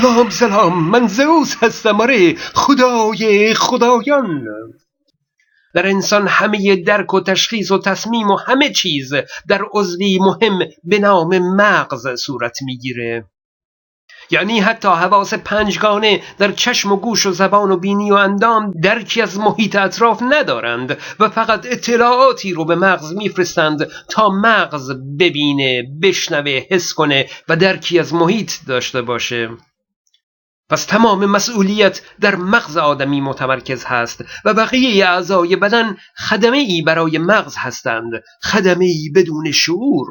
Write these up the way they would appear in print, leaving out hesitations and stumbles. سلام سلام، من زئوس هستم، آره، خدای خدایان. در انسان همه درک و تشخیص و تصمیم و همه چیز در عضوی مهم به نام مغز صورت میگیره. یعنی حتی حواس پنجگانه در چشم و گوش و زبان و بینی و اندام درکی از محیط اطراف ندارند و فقط اطلاعاتی رو به مغز میفرستند تا مغز ببینه، بشنوه، حس کنه و درکی از محیط داشته باشه. پس تمام مسئولیت در مغز آدمی متمرکز هست و بقیه اعضای بدن خدمه‌ای برای مغز هستند، خدمه‌ای بدون شعور.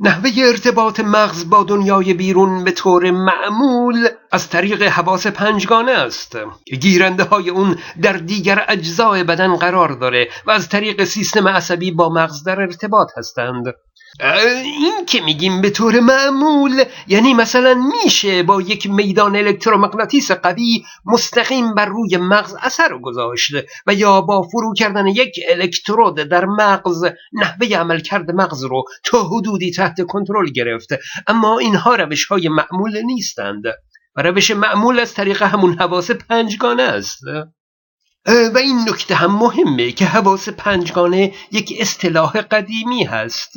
نحوه ارتباط مغز با دنیای بیرون به طور معمول از طریق حواس پنجگانه است که گیرنده های اون در دیگر اجزای بدن قرار داره و از طریق سیستم عصبی با مغز در ارتباط هستند. این که میگیم به طور معمول یعنی مثلا میشه با یک میدان الکترومغناطیس قوی مستقیم بر روی مغز اثر رو گذاشت و یا با فرو کردن یک الکترود در مغز نحوه عملکرد مغز رو تا حدودی تحت کنترل گرفت. اما اینها روش‌های معمول نیستند و روش معمول از طریق همون حواس پنجگانه است. و این نکته هم مهمه که حواس پنجگانه یک اصطلاح قدیمی هست.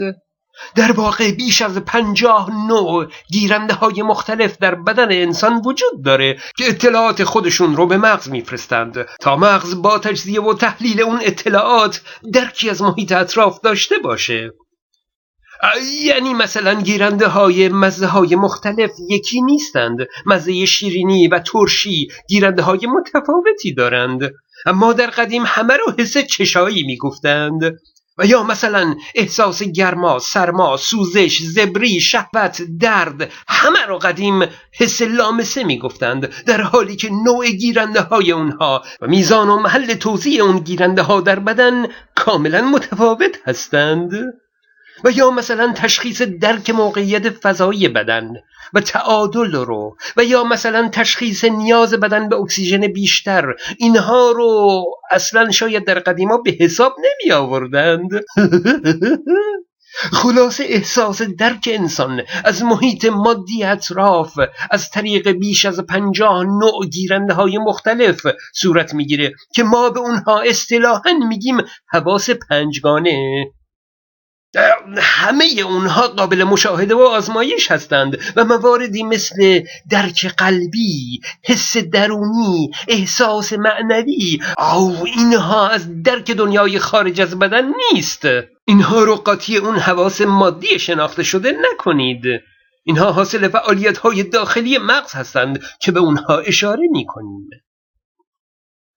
در واقع بیش از 50 نوع گیرنده های مختلف در بدن انسان وجود داره که اطلاعات خودشون رو به مغز میفرستند تا مغز با تجزیه و تحلیل اون اطلاعات درکی از محیط اطراف داشته باشه. یعنی مثلا گیرنده های مزه های مختلف یکی نیستند. مزه شیرینی و ترشی گیرنده های متفاوتی دارند، اما در قدیم همه رو حس چشایی میگفتند. و یا مثلا احساس گرما، سرما، سوزش، زبری، شهوت، درد، همه رو قدیم حس لامسه می گفتند، در حالی که نوع گیرنده های اونها و میزان و محل توزیع اون گیرنده ها در بدن کاملا متفاوت هستند. و یا مثلا تشخیص درک موقعیت فضایی بدن و تعادل رو، و یا مثلا تشخیص نیاز بدن به اکسیژن بیشتر، اینها رو اصلا شاید در قدیما به حساب نمی آوردند. خلاصه احساس درک انسان از محیط مادی اطراف از طریق بیش از 50 نوع گیرنده های مختلف صورت میگیره که ما به اونها اصطلاحاً میگیم حواس پنجگانه. همه اونها قابل مشاهده و آزمایش هستند و مواردی مثل درک قلبی، حس درونی، احساس معنوی، اینها از درک دنیای خارج از بدن نیست. اینها رو قاطی اون حواس مادی شناخته شده نکنید. اینها حاصل فعالیت‌های داخلی مغز هستند که به اونها اشاره می‌کنیم.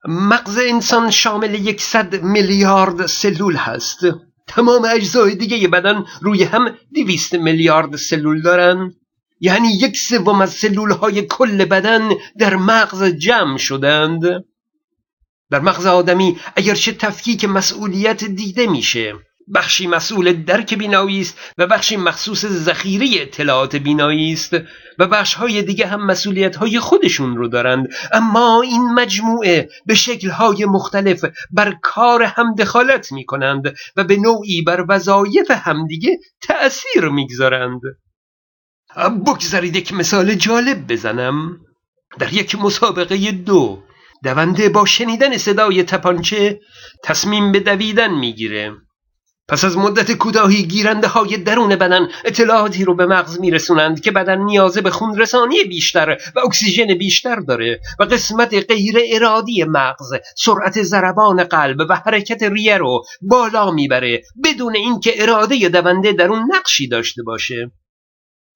مغز انسان شامل 100 میلیارد سلول هست. تمام اجزای دیگه بدن روی هم 200 میلیارد سلول دارن، یعنی 1/3 از سلول‌های کل بدن در مغز جمع شدند. در مغز آدمی اگرچه تفکیک مسئولیت دیده میشه، بخشی مسئول درک بینایی است و بخشی مخصوص ذخیره اطلاعات بینایی است و بخش‌های دیگه هم مسئولیت‌های خودشون رو دارند، اما این مجموعه به شکل‌های مختلف بر کار هم دخالت می‌کنند و به نوعی بر وظایف همدیگه تأثیر می‌گذارند. بگذارید یک مثال جالب بزنم. در یک مسابقه دو، دونده با شنیدن صدای تپانچه تصمیم به دویدن می‌گیره. پس از مدت کوتاهی گیرنده های درون بدن اطلاعاتی رو به مغز میرسونند که بدن نیاز به خون رسانی بیشتر و اکسیژن بیشتر داره و قسمت غیر ارادی مغز سرعت ضربان قلب و حرکت ریه رو بالا میبره بدون اینکه اراده دونده در اون نقشی داشته باشه.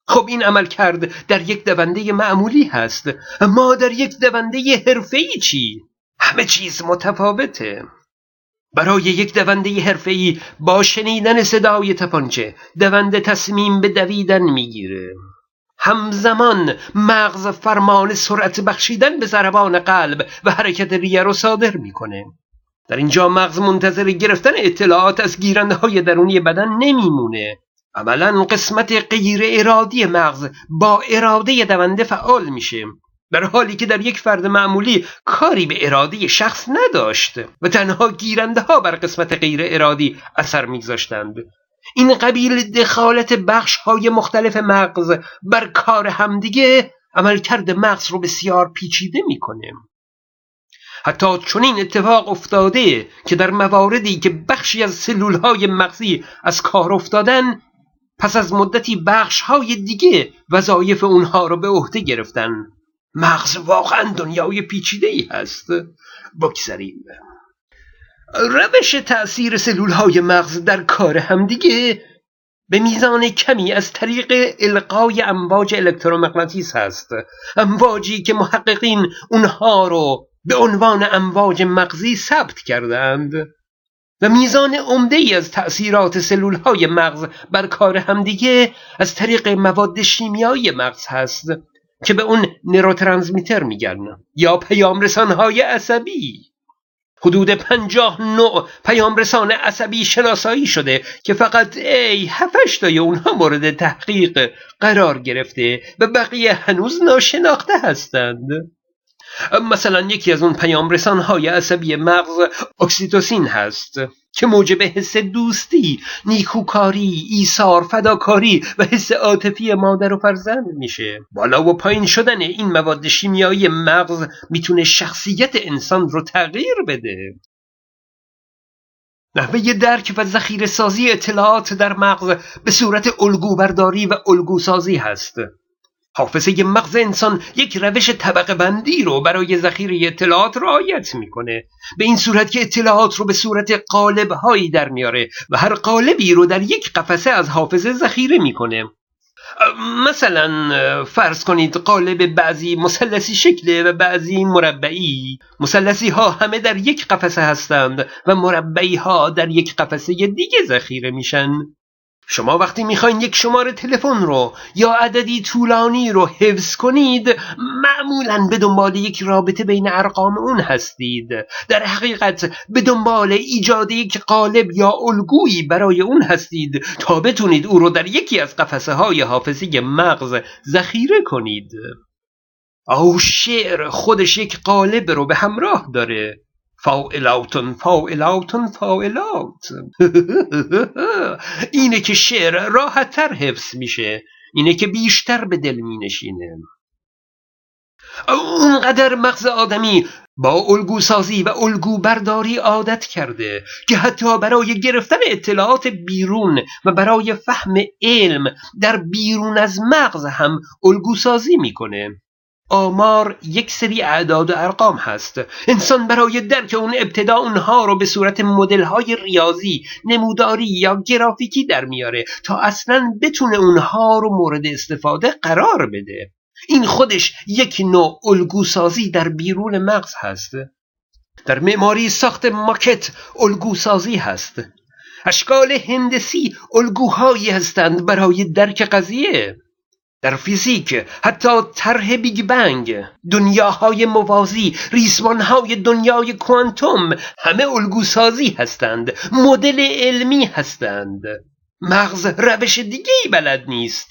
خب این عملکرد در یک دونده معمولی هست، اما در یک دونده حرفه‌ای چی؟ همه چیز متفاوته. برای یک دونده حرفه‌ای با شنیدن صدای تپانچه دونده تصمیم به دویدن میگیره. همزمان مغز فرمان سرعت بخشیدن به ضربان قلب و حرکت ریه رو صادر میکنه. در اینجا مغز منتظر گرفتن اطلاعات از گیرنده‌های درونی بدن نمیمونه. عملاً قسمت غیر ارادی مغز با اراده دونده فعال میشه، در حالی که در یک فرد معمولی کاری به اراده شخص نداشت و تنها گیرنده ها بر قسمت غیر ارادی اثر میگذاشتند. این قبیل دخالت بخش های مختلف مغز بر کار همدیگه عملکرد مغز رو بسیار پیچیده میکنه. حتی چنین اتفاق افتاده که در مواردی که بخشی از سلولهای مغزی از کار افتادن، پس از مدتی بخشهای دیگه وظایف اونها رو به عهده گرفتن. مغز واقعا دنیای پیچیده‌ای هست. بگذریم. روش تأثیر سلولهای مغز در کار همدیگه به میزان کمی از طریق القای امواج الکترومغناطیس هست. امواجی که محققین اونها رو به عنوان امواج مغزی ثبت کردند و میزان عمده‌ای از تأثیرات سلولهای مغز بر کار همدیگه از طریق مواد شیمیایی مغز هست که به اون نوروترانسمیتر میگن یا پیامرسانهای عصبی. حدود 50 نوع پیامرسان عصبی شناسایی شده که فقط 7-8 اونها مورد تحقیق قرار گرفته و بقیه هنوز ناشناخته هستند. مثلا یکی از اون پیامرسانهای عصبی مغز اکسیتوسین هست که موجب حس دوستی، نیکوکاری، ایثار، فداکاری و حس عاطفی مادر و فرزند میشه. بالا و پایین شدن این مواد شیمیایی مغز میتونه شخصیت انسان رو تغییر بده. نحوه درک و ذخیره سازی اطلاعات در مغز به صورت الگو برداری و الگو سازی هست. حافظه مغز انسان یک روش طبقه بندی رو برای ذخیره اطلاعات رعایت میکنه، به این صورت که اطلاعات رو به صورت قالب هایی در میاره و هر قالبی رو در یک قفسه از حافظه ذخیره میکنه. مثلا فرض کنید قالب بعضی مثلثی شکله و بعضی مربعی. مثلثی ها همه در یک قفسه هستند و مربعی ها در یک قفسه دیگه ذخیره میشن. شما وقتی میخواین یک شماره تلفن رو یا عددی طولانی رو حفظ کنید، معمولاً به دنبال یک رابطه بین ارقام اون هستید. در حقیقت به دنبال ایجاد یک قالب یا الگویی برای اون هستید تا بتونید او رو در یکی از قفسه‌های حافظه مغز ذخیره کنید. شعر خودش یک قالب رو به همراه داره. فاعل اوتون اینه که شعر راحت تر حفظ میشه، اینه که بیشتر به دل مینشینه. اونقدر مغز آدمی با الگو سازی و الگو برداری عادت کرده که حتی برای گرفتن اطلاعات بیرون و برای فهم علم در بیرون از مغز هم الگو سازی میکنه. آمار یک سری اعداد و ارقام هست. انسان برای درک اون ابتدا اونها رو به صورت مدل‌های ریاضی، نموداری یا گرافیکی در میاره تا اصلاً بتونه اونها رو مورد استفاده قرار بده. این خودش یک نوع الگوسازی در بیرون مغز هست. در معماری ساخت ماکت الگوسازی هست. اشکال هندسی الگوهایی هستند برای درک قضیه. در فیزیک حتی طرح بیگ بنگ، دنیاهای موازی، ریسمانهای دنیای کوانتوم همه الگوسازی هستند، مدل علمی هستند. مغز روش دیگه‌ای بلد نیست.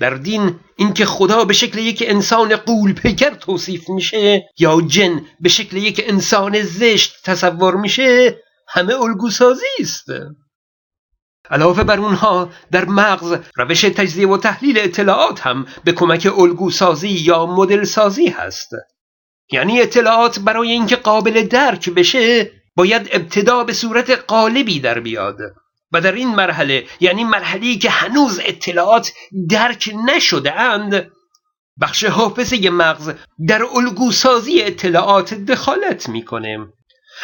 در دین اینکه خدا به شکل یک انسان غول پیکر توصیف میشه یا جن به شکل یک انسان زشت تصور میشه همه الگوسازی است. علاوه بر اونها در مغز روش تجزیه و تحلیل اطلاعات هم به کمک الگو سازی یا مدل سازی هست. یعنی اطلاعات برای اینکه قابل درک بشه باید ابتدا به صورت قالبی در بیاد و در این مرحله، یعنی مرحله‌ای که هنوز اطلاعات درک نشده اند، بخش حافظه مغز در الگو سازی اطلاعات دخالت میکنه.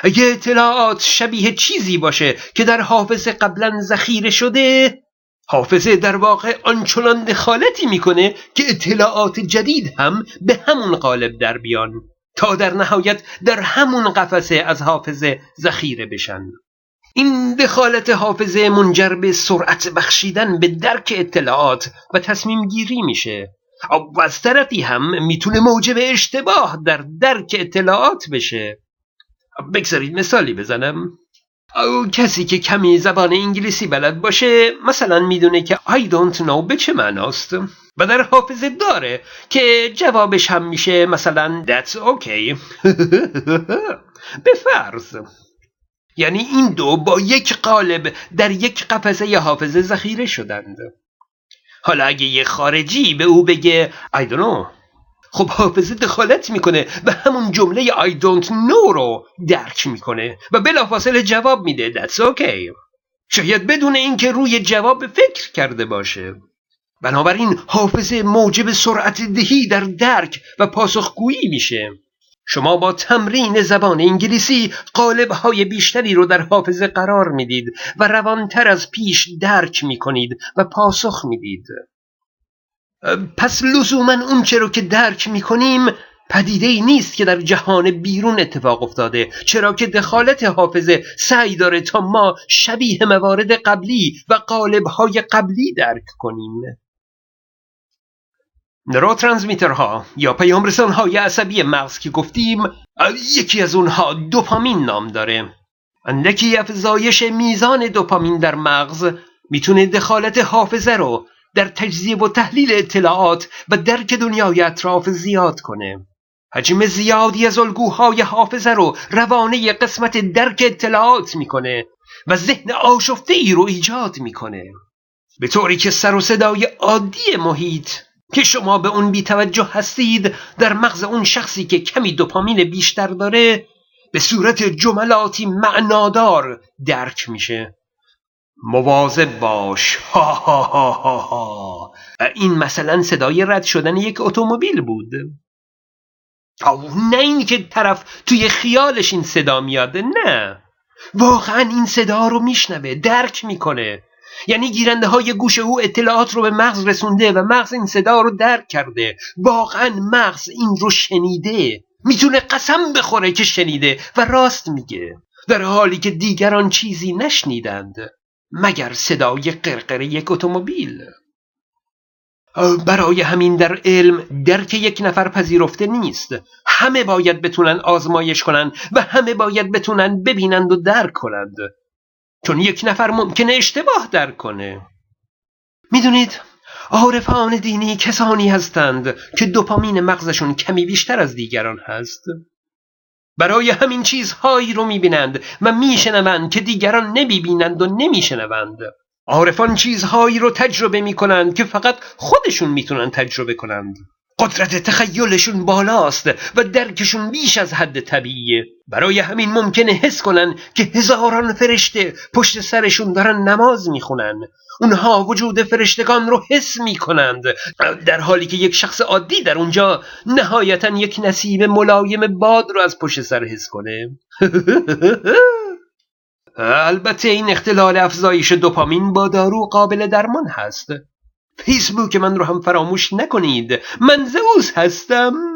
اگه اطلاعات شبیه چیزی باشه که در حافظه قبلا ذخیره شده، حافظه در واقع آنچنان دخالتی میکنه که اطلاعات جدید هم به همون قالب در بیان تا در نهایت در همون قفسه از حافظه ذخیره بشن. این دخالت حافظه منجر به سرعت بخشیدن به درک اطلاعات و تصمیم گیری میشه و از طرفی هم میتونه موجب اشتباه در درک اطلاعات بشه. بگذارید مثالی بزنم. کسی که کمی زبان انگلیسی بلد باشه مثلا میدونه که I don't know به چه معناست و در حافظه داره که جوابش هم میشه مثلا that's okay به فرض. یعنی این دو با یک قالب در یک قفسه ی حافظه ذخیره شدند. حالا اگه یه خارجی به او بگه I don't know، خب حافظه دخالت میکنه و همون جمله I don't know رو درک میکنه و بلافاصله جواب میده that's okay، شاید بدون اینکه روی جواب فکر کرده باشه. بنابراین حافظه موجب سرعت دهی در درک و پاسخگویی میشه. شما با تمرین زبان انگلیسی قالب‌های بیشتری رو در حافظه قرار میدید و روانتر از پیش درک میکنید و پاسخ میدید. پس لزوماً اون چه رو که درک میکنیم پدیده‌ای نیست که در جهان بیرون اتفاق افتاده، چرا که دخالت حافظه سعی داره تا ما شبیه موارد قبلی و قالب‌های قبلی درک کنیم. نوروترانسمیترها یا پیام‌رسان‌های عصبی مغز که گفتیم، یکی از اونها دوپامین نام داره. اندکی افزایش میزان دوپامین در مغز میتونه دخالت حافظه رو در تجزیه و تحلیل اطلاعات و درک دنیای اطراف زیاد کنه. حجم زیادی از الگوهای حافظه رو روانه قسمت درک اطلاعات میکنه و ذهن آشفته ای رو ایجاد میکنه، به طوری که سر و صدای عادی محیط که شما به اون بی‌توجه هستید در مغز اون شخصی که کمی دوپامین بیشتر داره به صورت جملاتی معنادار درک میشه. مواظب باش، ها ها ها ها ها. این مثلا صدای رد شدن یک اتومبیل بود، نه این که طرف توی خیالش این صدا میاد، نه، واقعا این صدا رو میشنوه، درک میکنه. یعنی گیرنده های گوش او اطلاعات رو به مغز رسونده و مغز این صدا رو درک کرده. واقعا مغز این رو شنیده، میتونه قسم بخوره که شنیده و راست میگه، در حالی که دیگران چیزی نشنیدند مگر صدای قرقره یک اتومبیل. برای همین در علم درک یک نفر پذیرفته نیست، همه باید بتونن آزمایش کنن و همه باید بتونن ببینند و درک کنند، چون یک نفر ممکنه اشتباه درک کنه. میدونید عارفان دینی کسانی هستند که دوپامین مغزشون کمی بیشتر از دیگران هست، برای همین چیزهایی رو میبینند و میشنوند که دیگران نمیبینند و نمیشنوند. عارفان چیزهایی رو تجربه میکنند که فقط خودشون میتونن تجربه کنند. قدرت تخیلشون بالاست و درکشون بیش از حد طبیعیه، برای همین ممکنه حس کنن که هزاران فرشته پشت سرشون دارن نماز میخونن. اونها وجود فرشتگان رو حس میکنند، در حالی که یک شخص عادی در اونجا نهایتاً یک نسیم ملایم باد رو از پشت سر حس کنه. البته این اختلال افزایش دوپامین با دارو قابل درمان هست. فیسبوک من رو هم فراموش نکنید، من زئوس هستم.